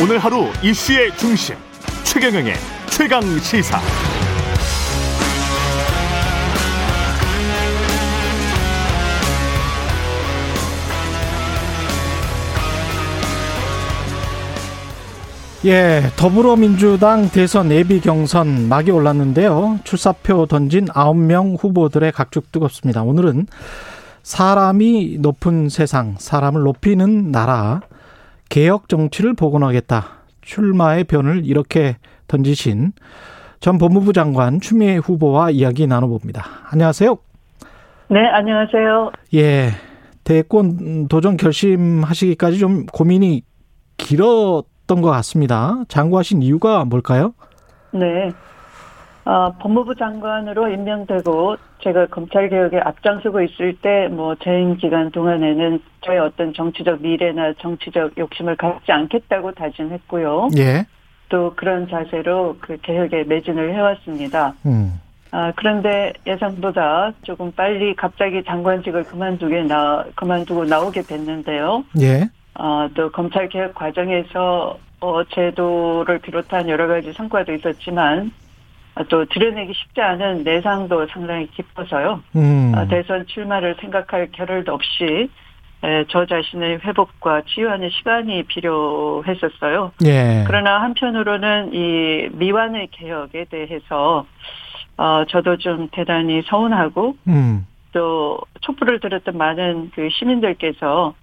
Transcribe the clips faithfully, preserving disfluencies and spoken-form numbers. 오늘 하루 이슈의 중심, 최경영의 최강시사. 예, 더불어민주당 대선 예비 경선 막이 올랐는데요. 출사표 던진 아홉 명 후보들의 각축 뜨겁습니다. 오늘은 사람이 높은 세상, 사람을 높이는 나라, 개혁 정치를 복원하겠다, 출마의 변을 이렇게 던지신 전 법무부 장관 추미애 후보와 이야기 나눠봅니다. 안녕하세요. 네, 안녕하세요. 예, 대권 도전 결심하시기까지 좀 고민이 길었 던 것 같습니다. 장구하신 이유가 뭘까요? 네, 아, 법무부 장관으로 임명되고 제가 검찰개혁에 앞장서고 있을 때 뭐 재임 기간 동안에는 저의 어떤 정치적 미래나 정치적 욕심을 갖지 않겠다고 다짐했고요. 예. 또 그런 자세로 그 개혁에 매진을 해왔습니다. 음. 아, 그런데 예상보다 조금 빨리 갑자기 장관직을 그만두게 나 그만두고 나오게 됐는데요. 예. 어, 또 검찰개혁 과정에서 어, 제도를 비롯한 여러 가지 성과도 있었지만 어, 또 드러내기 쉽지 않은 내상도 상당히 깊어서요. 음. 어, 대선 출마를 생각할 겨를도 없이 에, 저 자신의 회복과 치유하는 시간이 필요했었어요. 예. 그러나 한편으로는 이 미완의 개혁에 대해서 어, 저도 좀 대단히 서운하고 음. 또 촛불을 들었던 많은 그 시민들께서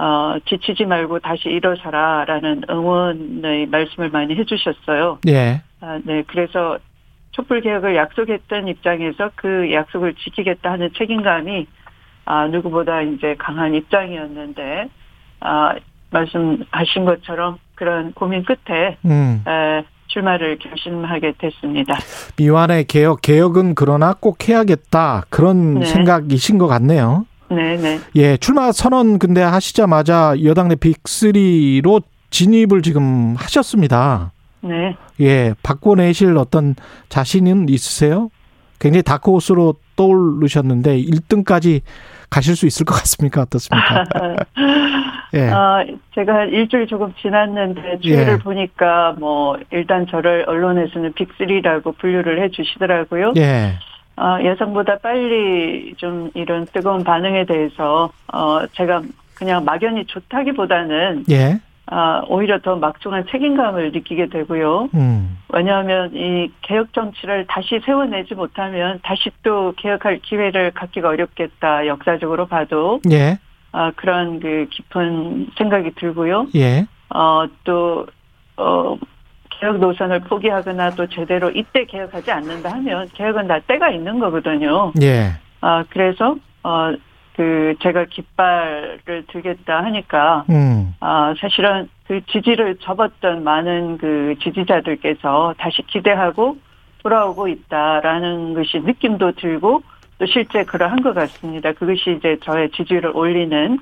어, 지치지 말고 다시 일어서라라는 응원의 말씀을 많이 해주셨어요. 예. 아, 네. 그래서 촛불 개혁을 약속했던 입장에서 그 약속을 지키겠다 하는 책임감이 아, 누구보다 이제 강한 입장이었는데 아, 말씀하신 것처럼 그런 고민 끝에 음. 에, 출마를 결심하게 됐습니다. 미완의 개혁, 개혁은 그러나 꼭 해야겠다 그런 네. 생각이신 것 같네요. 네네. 예, 출마 선언 근데 하시자마자 여당 내 빅쓰리로 진입을 지금 하셨습니다. 네. 예, 바꿔내실 어떤 자신은 있으세요? 굉장히 다크호스로 떠오르셨는데 일 등까지 가실 수 있을 것 같습니까? 어떻습니까? 예. 아, 제가 한 일주일 조금 지났는데 추이를 예. 보니까 뭐 일단 저를 언론에서는 빅쓰리라고 분류를 해 주시더라고요. 예. 어, 예상보다 빨리 좀 이런 뜨거운 반응에 대해서, 어, 제가 그냥 막연히 좋다기보다는, 예. 어, 오히려 더 막중한 책임감을 느끼게 되고요. 음. 왜냐하면 이 개혁 정치를 다시 세워내지 못하면 다시 또 개혁할 기회를 갖기가 어렵겠다, 역사적으로 봐도. 예. 어, 그런 그 깊은 생각이 들고요. 예. 어, 또, 어, 개혁 노선을 포기하거나 또 제대로 이때 개혁하지 않는다 하면 개혁은 다 때가 있는 거거든요. 예. 아, 그래서, 어, 그, 제가 깃발을 들겠다 하니까, 음. 아, 사실은 그 지지를 접었던 많은 그 지지자들께서 다시 기대하고 돌아오고 있다라는 것이 느낌도 들고 또 실제 그러한 것 같습니다. 그것이 이제 저의 지지를 올리는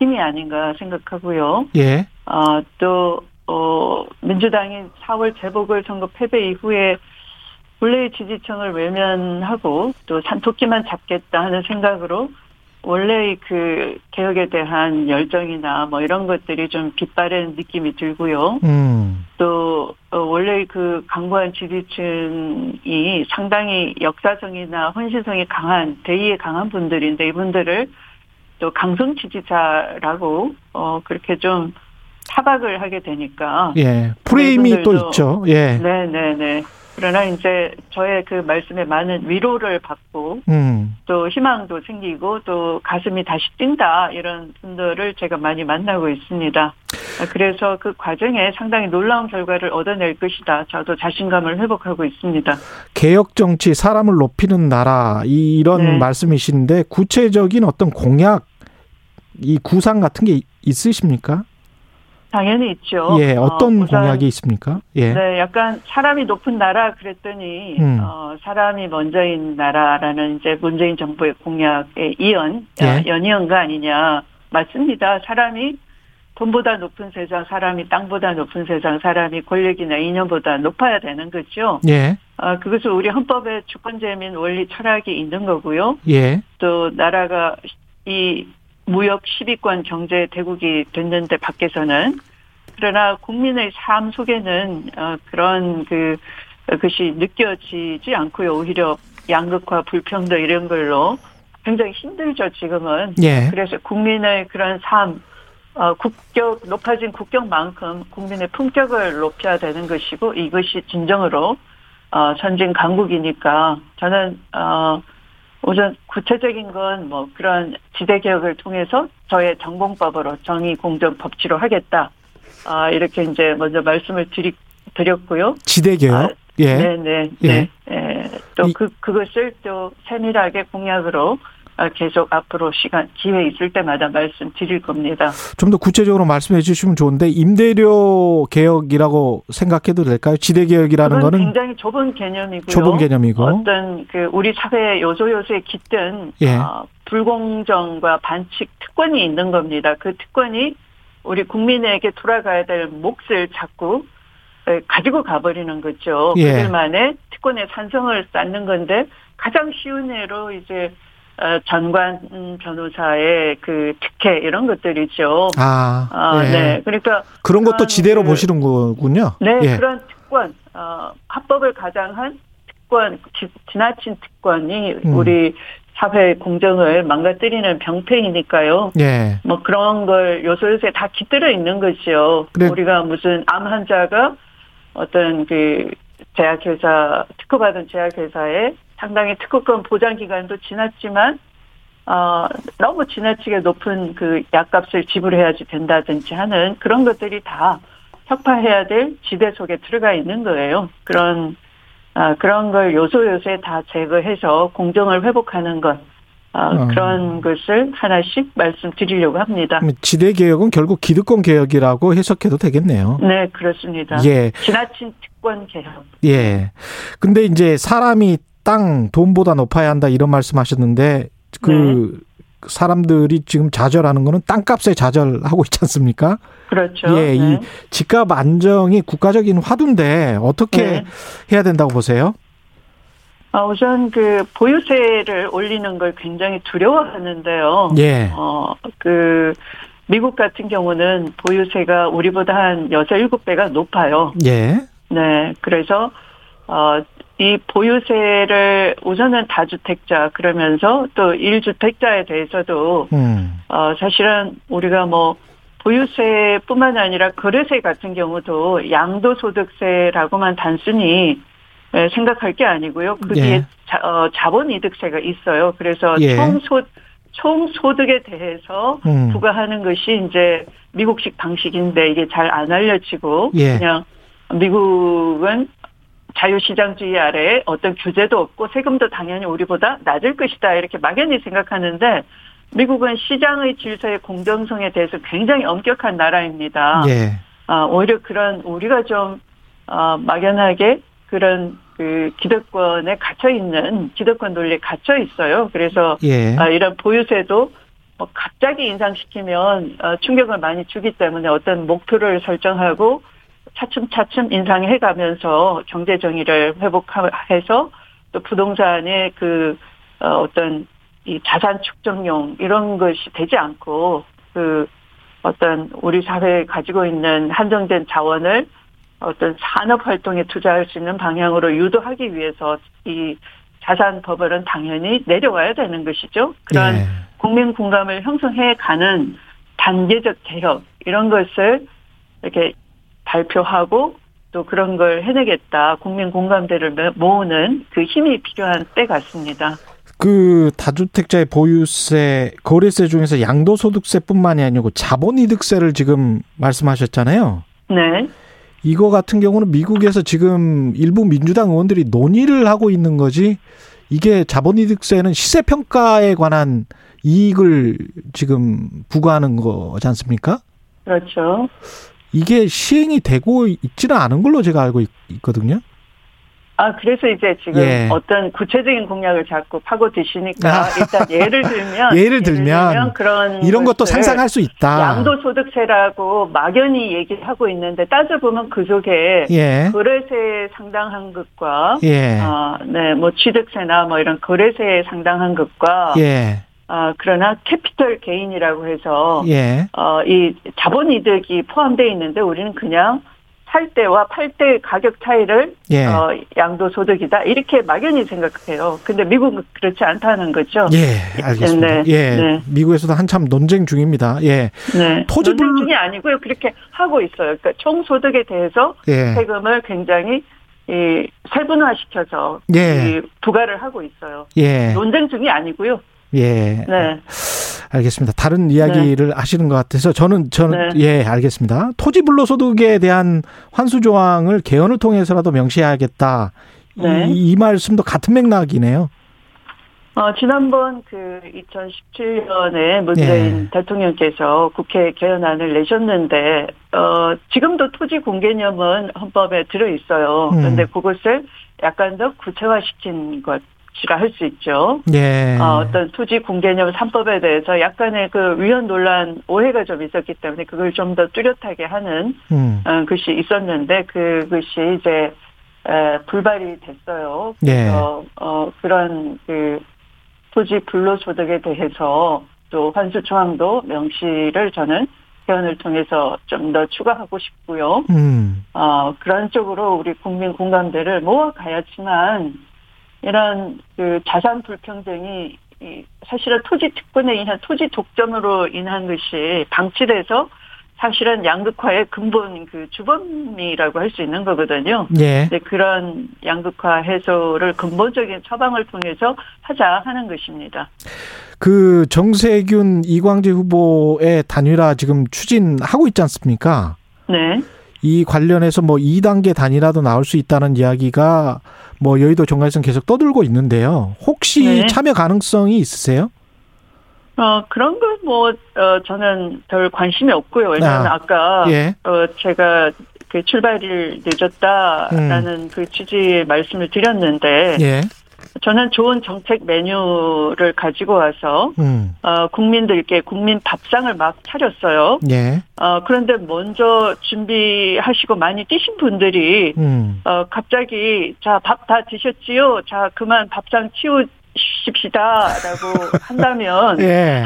힘이 아닌가 생각하고요. 예. 아, 또, 어, 민주당이 사월 재보궐선거 패배 이후에 본래의 지지층을 외면하고 또 산토끼만 잡겠다 하는 생각으로 원래의 그 개혁에 대한 열정이나 뭐 이런 것들이 좀 빛바랜 느낌이 들고요. 음. 또 어, 원래의 그 강구한 지지층이 상당히 역사성이나 헌신성이 강한 대의에 강한 분들인데 이분들을 또 강성 지지자라고 어, 그렇게 좀 타박을 하게 되니까. 예. 프레임이 또 있죠. 예. 네네네. 그러나 이제 저의 그 말씀에 많은 위로를 받고, 음. 또 희망도 생기고, 또 가슴이 다시 뛴다, 이런 분들을 제가 많이 만나고 있습니다. 그래서 그 과정에 상당히 놀라운 결과를 얻어낼 것이다. 저도 자신감을 회복하고 있습니다. 개혁 정치, 사람을 높이는 나라, 이런 네. 말씀이신데, 구체적인 어떤 공약, 이 구상 같은 게 있으십니까? 당연히 있죠. 예, 어떤 어, 우선, 공약이 있습니까? 예. 네, 약간 사람이 높은 나라 그랬더니, 음. 어, 사람이 먼저인 나라라는 이제 문재인 정부의 공약에 이연, 예. 연이은 거 아니냐. 맞습니다. 사람이 돈보다 높은 세상, 사람이 땅보다 높은 세상, 사람이 권력이나 이념보다 높아야 되는 거죠. 예. 어, 그것은 우리 헌법에 주권제 및 원리 철학이 있는 거고요. 예. 또 나라가 이 무역 십 위권 경제 대국이 됐는데 밖에서는 그러나 국민의 삶 속에는 어, 그런 그 것이 느껴지지 않고요. 오히려 양극화, 불평등 이런 걸로 굉장히 힘들죠 지금은. 예. 그래서 국민의 그런 삶, 어, 국격 높아진 국격만큼 국민의 품격을 높여야 되는 것이고 이것이 진정으로 어, 전진 강국이니까 저는 어, 우선 구체적인 건 뭐 그런 지대 개혁을 통해서 저의 전공법으로 정의, 공정, 법치로 하겠다. 아, 이렇게 이제 먼저 말씀을 드리, 드렸고요. 지대 개혁. 아, 예. 네네. 예. 네. 예. 또 그, 그것을 또 세밀하게 공약으로 계속 앞으로 시간, 기회 있을 때마다 말씀드릴 겁니다. 좀 더 구체적으로 말씀해 주시면 좋은데 임대료 개혁이라고 생각해도 될까요? 지대 개혁이라는 거는 굉장히 좁은 개념이고요. 좁은 개념이고 어떤 그 우리 사회의 요소요소에 깃든 예. 어, 불공정과 반칙 특권이 있는 겁니다. 그 특권이 우리 국민에게 돌아가야 될 몫을 자꾸 가지고 가버리는 거죠. 예. 그들만의 특권의 산성을 쌓는 건데 가장 쉬운 예로 이제 전관 변호사의 그 특혜 이런 것들이죠. 아, 아 네. 네. 그러니까 그런 것도 지대로 그, 보시는 거군요. 네, 예. 그런 특권, 어, 합법을 가장한 특권, 지, 지나친 특권이 음. 우리 사회의 공정을 망가뜨리는 병폐이니까요. 예. 뭐 그런 걸 요소요소에 다 깃들어 있는 거죠. 그래. 우리가 무슨 암 환자가 어떤 그 제약회사 특허받은 제약회사에 상당히 특허권 보장 기간도 지났지만 어, 너무 지나치게 높은 그 약값을 지불해야지 된다든지 하는 그런 것들이 다 혁파해야 될 지대 속에 들어가 있는 거예요. 그런 아, 그런 걸 요소요소에 다 제거해서 공정을 회복하는 것 아, 그런 어. 것을 하나씩 말씀드리려고 합니다. 지대 개혁은 결국 기득권 개혁이라고 해석해도 되겠네요. 네, 그렇습니다. 예, 지나친 특권 개혁. 예, 근데 이제 사람이 땅, 돈보다 높아야 한다 이런 말씀하셨는데 그 네. 사람들이 지금 좌절하는 거는 땅값에 좌절하고 있지 않습니까? 그렇죠. 예, 네. 이 집값 안정이 국가적인 화두인데 어떻게 네. 해야 된다고 보세요? 아, 우선 그 보유세를 올리는 걸 굉장히 두려워하는데요. 예. 어, 그 미국 같은 경우는 보유세가 우리보다 한 여섯, 일곱 배가 높아요. 예. 네. 그래서 어 이 보유세를 우선은 다주택자 그러면서 또 일주택자에 대해서도 음. 어, 사실은 우리가 뭐 보유세뿐만 아니라 거래세 같은 경우도 양도소득세라고만 단순히 생각할 게 아니고요. 그 뒤에 예. 자, 어, 자본이득세가 있어요. 그래서 예. 총소, 총소득에 대해서 음. 부과하는 것이 이제 미국식 방식인데 이게 잘 안 알려지고 예. 그냥 미국은 자유시장주의 아래에 어떤 규제도 없고 세금도 당연히 우리보다 낮을 것이다 이렇게 막연히 생각하는데 미국은 시장의 질서의 공정성에 대해서 굉장히 엄격한 나라입니다. 예. 아, 오히려 그런 우리가 좀 어, 막연하게 그런 그 기득권에 갇혀 있는 기득권 논리에 갇혀 있어요. 그래서 예. 아, 이런 보유세도 뭐 갑자기 인상시키면 어, 충격을 많이 주기 때문에 어떤 목표를 설정하고 차츰차츰 인상해가면서 경제 정의를 회복해서 또 부동산의 그 어떤 이 자산 축적용 이런 것이 되지 않고 그 어떤 우리 사회에 가지고 있는 한정된 자원을 어떤 산업 활동에 투자할 수 있는 방향으로 유도하기 위해서 이 자산 버블은 당연히 내려와야 되는 것이죠. 그런 네. 국민 공감을 형성해가는 단계적 개혁 이런 것을 이렇게 발표하고 또 그런 걸 해내겠다. 국민 공감대를 모으는 그 힘이 필요한 때 같습니다. 그 다주택자의 보유세, 거래세 중에서 양도소득세뿐만이 아니고 자본이득세를 지금 말씀하셨잖아요. 네. 이거 같은 경우는 미국에서 지금 일부 민주당 의원들이 논의를 하고 있는 거지 이게 자본이득세는 시세평가에 관한 이익을 지금 부과하는 거지 않습니까? 그렇죠. 이게 시행이 되고 있지는 않은 걸로 제가 알고 있거든요. 아, 그래서 이제 지금 예. 어떤 구체적인 공약을 자꾸 파고 드시니까 일단 예를 들면 예를 들면, 예를 들면 그런 이런 것도 상상할 수 있다. 양도소득세라고 막연히 얘기하고 있는데 따져보면 그 속에 예. 거래세에 상당한 것과 예. 어, 네, 뭐 취득세나 뭐 이런 거래세에 상당한 것과 예. 어, 그러나 캐피털 게인이라고 해서 예. 어, 이 자본 이득이 포함되어 있는데 우리는 그냥 살 때와 팔 때 가격 차이를 예. 어, 양도소득이다 이렇게 막연히 생각해요. 근데 미국은 그렇지 않다는 거죠. 예, 알겠습니다. 네. 예, 네. 미국에서도 한참 논쟁 중입니다. 예, 네. 토지불... 논쟁 중이 아니고요. 그렇게 하고 있어요. 그러니까 총소득에 대해서 예. 세금을 굉장히 이 세분화시켜서 예. 이 부과를 하고 있어요. 예, 논쟁 중이 아니고요. 예. 네. 알겠습니다. 다른 이야기를 네. 하시는 것 같아서 저는 저는 네. 예, 알겠습니다. 토지 불로소득에 대한 환수 조항을 개헌을 통해서라도 명시해야겠다. 네. 이, 이 말씀도 같은 맥락이네요. 어, 지난번 그 이천십칠 년에 문재인 예. 대통령께서 국회 개헌안을 내셨는데 어, 지금도 토지 공개념은 헌법에 들어 있어요. 그런데 음. 그것을 약간 더 구체화시킨 것 할 수 있죠. 예. 어, 어떤 토지 공개념 삼 법에 대해서 약간의 그 위헌 논란 오해가 좀 있었기 때문에 그걸 좀 더 뚜렷하게 하는 음. 어, 것이 있었는데 그것이 이제 에, 불발이 됐어요. 그래서 예. 어, 그런 그 토지 불로소득에 대해서 또 환수 조항도 명시를 저는 개헌을 통해서 좀 더 추가하고 싶고요. 음. 어, 그런 쪽으로 우리 국민 공감대를 모아가야지만. 이런 그 자산 불평등이 사실은 토지 특권에 의한 토지 독점으로 인한 것이 방치돼서 사실은 양극화의 근본 그 주범이라고 할 수 있는 거거든요. 예. 근데 그런 양극화 해소를 근본적인 처방을 통해서 하자 하는 것입니다. 그 정세균 이광재 후보의 단일화 지금 추진하고 있지 않습니까? 네. 이 관련해서 뭐 이 단계 단일화도 나올 수 있다는 이야기가 뭐 여의도 정가에서는 계속 떠들고 있는데요. 혹시 네. 참여 가능성이 있으세요? 어, 그런 건 뭐, 어, 저는 별 관심이 없고요. 왜냐하면 아, 아까, 예. 어, 제가 그 출발일 늦었다라는 음. 그 취지의 말씀을 드렸는데, 예. 저는 좋은 정책 메뉴를 가지고 와서 음. 어, 국민들께 국민 밥상을 막 차렸어요. 예. 어, 그런데 먼저 준비하시고 많이 뛰신 분들이 음. 어, 갑자기 자, 밥 다 드셨지요? 자, 그만 밥상 치우십시다라고 한다면 예.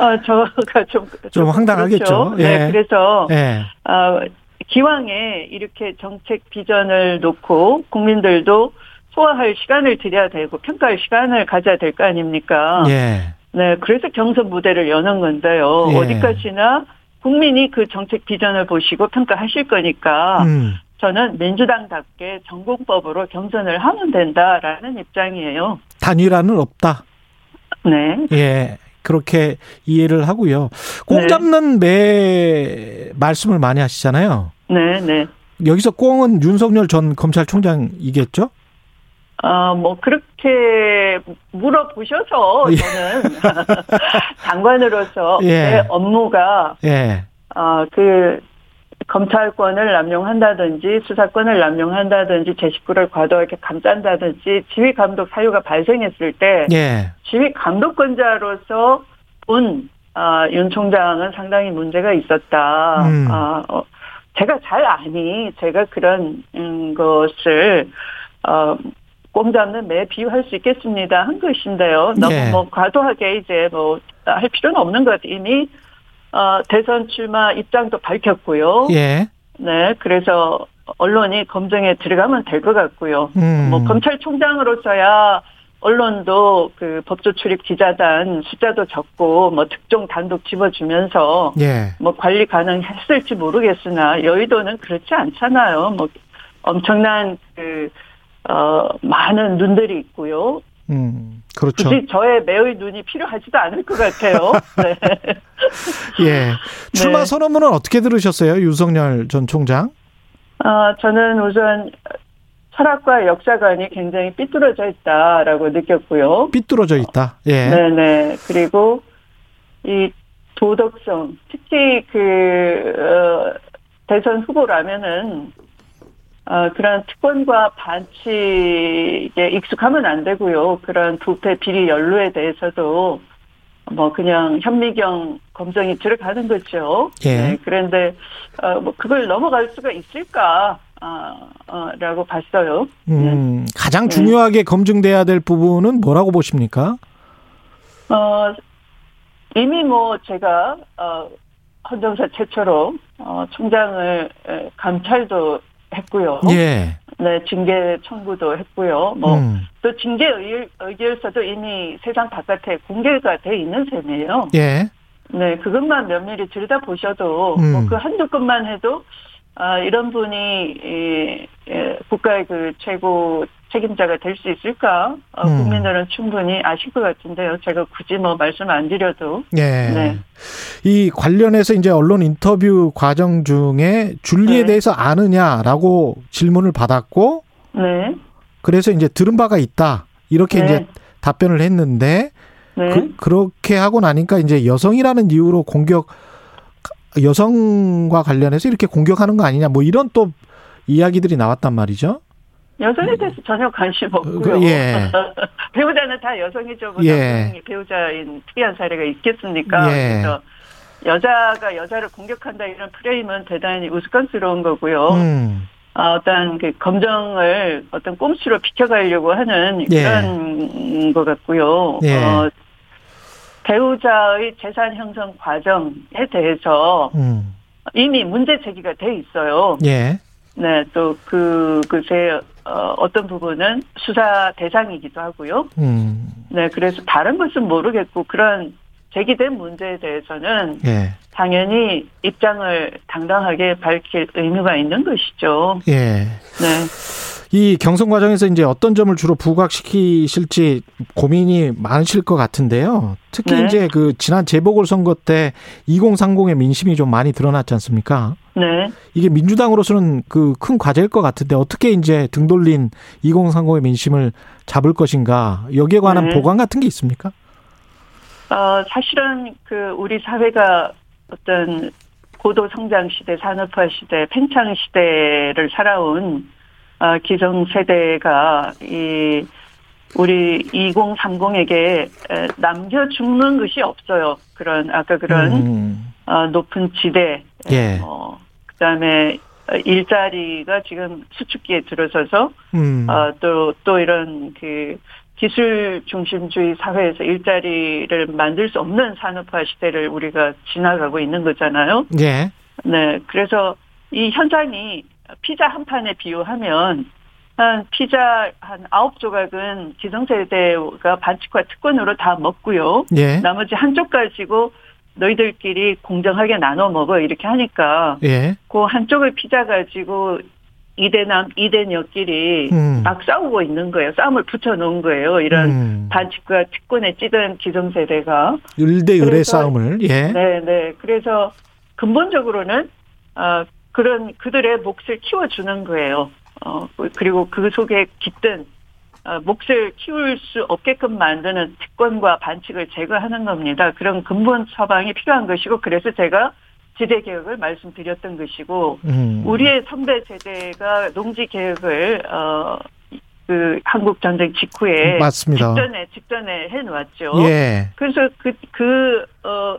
어, 저가 좀, 좀, 좀 황당하겠죠. 그렇죠? 예. 네, 그래서 예. 어, 기왕에 이렇게 정책 비전을 놓고 국민들도 소화할 시간을 드려야 되고 평가할 시간을 가져야 될 거 아닙니까? 예. 네, 그래서 경선 무대를 여는 건데요. 예. 어디까지나 국민이 그 정책 비전을 보시고 평가하실 거니까 음. 저는 민주당답게 전공법으로 경선을 하면 된다라는 입장이에요. 단일화는 없다. 네. 예, 그렇게 이해를 하고요. 꽁 잡는 네. 매 말씀을 많이 하시잖아요. 네, 네. 여기서 꽁은 윤석열 전 검찰총장이겠죠? 어, 뭐, 그렇게 물어보셔서 저는 장관으로서 예. 제 업무가, 예. 어, 그, 검찰권을 남용한다든지 수사권을 남용한다든지 제 식구를 과도하게 감싼다든지 지휘 감독 사유가 발생했을 때, 예. 지휘 감독권자로서 본, 어, 윤 총장은 상당히 문제가 있었다. 음. 어, 제가 잘 아니, 제가 그런, 음, 것을, 어, 꽁 잡는 매 비유할 수 있겠습니다. 한 것인데요. 너무 예. 뭐 과도하게 이제 뭐 할 필요는 없는 것 같아요. 이미 어, 대선 출마 입장도 밝혔고요. 예. 네, 그래서 언론이 검증에 들어가면 될 것 같고요. 음. 뭐 검찰총장으로서야 언론도 그 법조출입 기자단 숫자도 적고 뭐 특종 단독 집어주면서 예. 뭐 관리 가능했을지 모르겠으나 여의도는 그렇지 않잖아요. 뭐 엄청난 그 어, 많은 눈들이 있고요. 음, 그렇죠. 굳이 저의 매의 눈이 필요하지도 않을 것 같아요. 네. 예. 출마 네. 선언문은 어떻게 들으셨어요, 윤석열 전 총장? 어, 저는 우선 철학과 역사관이 굉장히 삐뚤어져 있다라고 느꼈고요. 삐뚤어져 있다. 예. 네네. 그리고 이 도덕성, 특히 그 어, 대선 후보라면은. 어, 그런 특권과 반칙에 익숙하면 안 되고요. 그런 부패 비리 연루에 대해서도 뭐 그냥 현미경 검증이 들어가는 거죠. 예. 네, 그런데 어, 뭐 그걸 넘어갈 수가 있을까? 어, 어, 라고 봤어요. 음, 네. 가장 중요하게 네. 검증돼야 될 부분은 뭐라고 보십니까? 어, 이미 뭐 제가 어, 헌정사 최초로 어, 총장을 감찰도 했고요. 예. 네, 징계 청구도 했고요. 뭐 또 음. 징계 의결서도 이미 세상 바깥에 공개가 돼 있는 셈이에요. 예. 네, 그것만 면밀히 들여다보셔도 음. 뭐 그 한두 건만 해도 아, 이런 분이 이, 예, 국가의 그 최고 책임자가 될 수 있을까? 어, 음. 국민들은 충분히 아실 것 같은데요. 제가 굳이 뭐 말씀 안 드려도. 네. 네. 이 관련해서 이제 언론 인터뷰 과정 중에 줄리에 네. 대해서 아느냐라고 질문을 받았고. 네. 그래서 이제 들은 바가 있다. 이렇게 네. 이제 답변을 했는데. 네. 그, 그렇게 하고 나니까 이제 여성이라는 이유로 공격, 여성과 관련해서 이렇게 공격하는 거 아니냐. 뭐 이런 또 이야기들이 나왔단 말이죠. 여성에 대해서 전혀 관심 없고요. 예. 배우자는 다 여성이죠. 예. 배우자인 특이한 사례가 있겠습니까? 예. 그래서 여자가 여자를 공격한다 이런 프레임은 대단히 우스꽝스러운 거고요. 음. 아, 어떤 그 검정을 어떤 꼼수로 비켜가려고 하는 그런 예. 것 같고요. 예. 어, 배우자의 재산 형성 과정에 대해서 음. 이미 문제 제기가 돼 있어요. 예. 네, 또, 그, 글쎄, 어, 어떤 부분은 수사 대상이기도 하고요. 음. 네, 그래서 다른 것은 모르겠고, 그런 제기된 문제에 대해서는. 예. 당연히 입장을 당당하게 밝힐 의무가 있는 것이죠. 예. 네. 이 경선 과정에서 이제 어떤 점을 주로 부각시키실지 고민이 많으실 것 같은데요. 특히 네. 이제 그 지난 재보궐선거 때 이공삼공의 민심이 좀 많이 드러났지 않습니까? 네. 이게 민주당으로서는 그 큰 과제일 것 같은데 어떻게 이제 등 돌린 이공삼공의 민심을 잡을 것인가? 여기에 관한 네. 보강 같은 게 있습니까? 어, 사실은 그 우리 사회가 어떤 고도 성장 시대, 산업화 시대, 팽창 시대를 살아온 아, 기성 세대가 이 우리 이공삼공에게 남겨 죽는 것이 없어요. 그런 아까 그런 음. 어, 높은 지대, 예. 어, 그다음에 일자리가 지금 수축기에 들어서서 음. 어, 또, 또 이런 그 기술 중심주의 사회에서 일자리를 만들 수 없는 산업화 시대를 우리가 지나가고 있는 거잖아요. 예. 네, 그래서 이 현장이 피자 한 판에 비유하면 한 피자 한 아홉 조각은 기성세대가 반칙과 특권으로 다 먹고요. 예. 나머지 한쪽 가지고 너희들끼리 공정하게 나눠 먹어 이렇게 하니까 예. 그 한쪽을 피자 가지고 이대남 이대녀끼리 음. 막 싸우고 있는 거예요. 싸움을 붙여놓은 거예요. 이런 음. 반칙과 특권에 찌든 기성세대가. 일 대 일의 싸움을. 예. 네네. 그래서 근본적으로는 어, 그런 그들의 몫을 키워주는 거예요. 어, 그리고 그 속에 깃든 어, 몫을 키울 수 없게끔 만드는 특권과 반칙을 제거하는 겁니다. 그런 근본 처방이 필요한 것이고 그래서 제가 지대개혁을 말씀드렸던 것이고 음. 우리의 선배 세대가 농지개혁을 어, 그 한국전쟁 직후에 맞습니다. 직전에 직전에 해놓았죠. 예. 그래서 그, 그 어,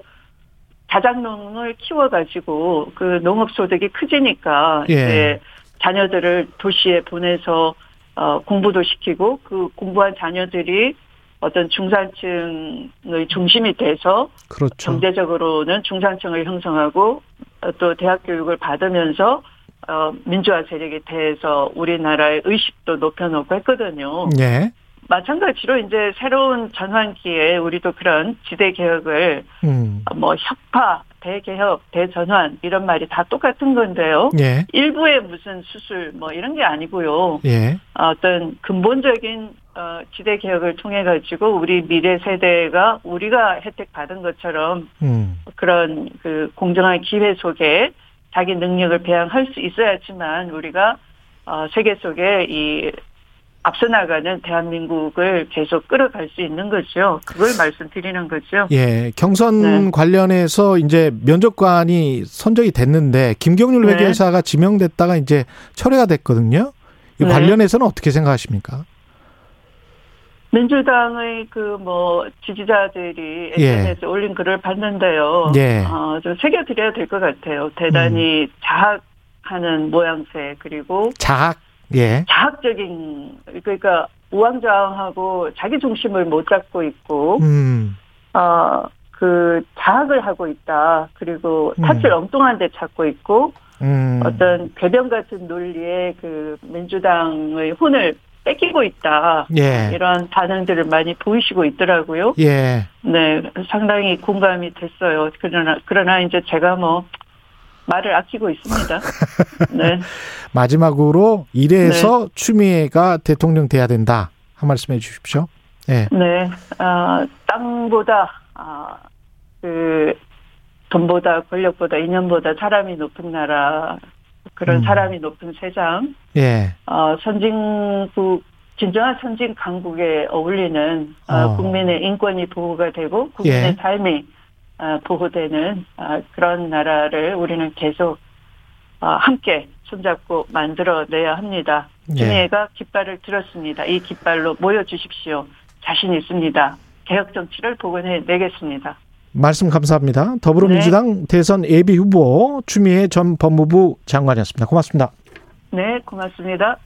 자작농을 키워가지고 그 농업소득이 크지니까 예. 이제 자녀들을 도시에 보내서 어, 공부도 시키고 그 공부한 자녀들이 어떤 중산층의 중심이 돼서 그렇죠. 경제적으로는 중산층을 형성하고 또 대학 교육을 받으면서 어, 민주화 세력에 대해서 우리나라의 의식도 높여놓고 했거든요. 네. 마찬가지로 이제 새로운 전환기에 우리도 그런 지대 개혁을 음. 뭐 혁파, 대개혁, 대전환 이런 말이 다 똑같은 건데요. 예. 일부의 무슨 수술 뭐 이런 게 아니고요. 예. 어떤 근본적인 지대 개혁을 통해 가지고 우리 미래 세대가 우리가 혜택 받은 것처럼 음. 그런 그 공정한 기회 속에 자기 능력을 배양할 수 있어야지만 우리가 세계 속에 이 앞서 나가는 대한민국을 계속 끌어갈 수 있는 거죠. 그걸 말씀드리는 거죠. 예, 경선 네. 관련해서 이제 면접관이 선정이 됐는데 김경률 네. 회계사가 지명됐다가 이제 철회가 됐거든요. 이 네. 관련해서는 어떻게 생각하십니까? 민주당의 그 뭐 지지자들이 에스엔에스 예. 올린 글을 봤는데요. 예. 어, 좀 새겨드려야 될 것 같아요. 대단히 음. 자학하는 모양새 그리고 자학. 예. 자학적인 그러니까 우왕좌왕하고 자기 중심을 못 잡고 있고 음. 어, 그 자학을 하고 있다. 그리고 사실 음. 엉뚱한 데 찾고 있고 음. 어떤 괴변 같은 논리에 그 민주당의 혼을 뺏기고 있다. 예. 이런 반응들을 많이 보이시고 있더라고요. 예. 네, 상당히 공감이 됐어요. 그러나 그러나 이제 제가 뭐 말을 아끼고 있습니다. 네. 마지막으로 이래서 네. 추미애가 대통령 돼야 된다. 한 말씀해 주십시오. 네. 네. 아, 땅보다 아, 그 돈보다 권력보다 인연보다 사람이 높은 나라. 그런 음. 사람이 높은 세상, 예. 어, 선진국, 진정한 선진 강국에 어울리는 어. 어, 국민의 인권이 보호가 되고 국민의 예. 삶이 어, 보호되는 어, 그런 나라를 우리는 계속 어, 함께 손잡고 만들어내야 합니다. 추미애가 예. 깃발을 들었습니다. 이 깃발로 모여주십시오. 자신 있습니다. 개혁 정치를 복원해내겠습니다. 말씀 감사합니다. 더불어민주당 네. 대선 예비 후보 추미애 전 법무부 장관이었습니다. 고맙습니다. 네, 고맙습니다.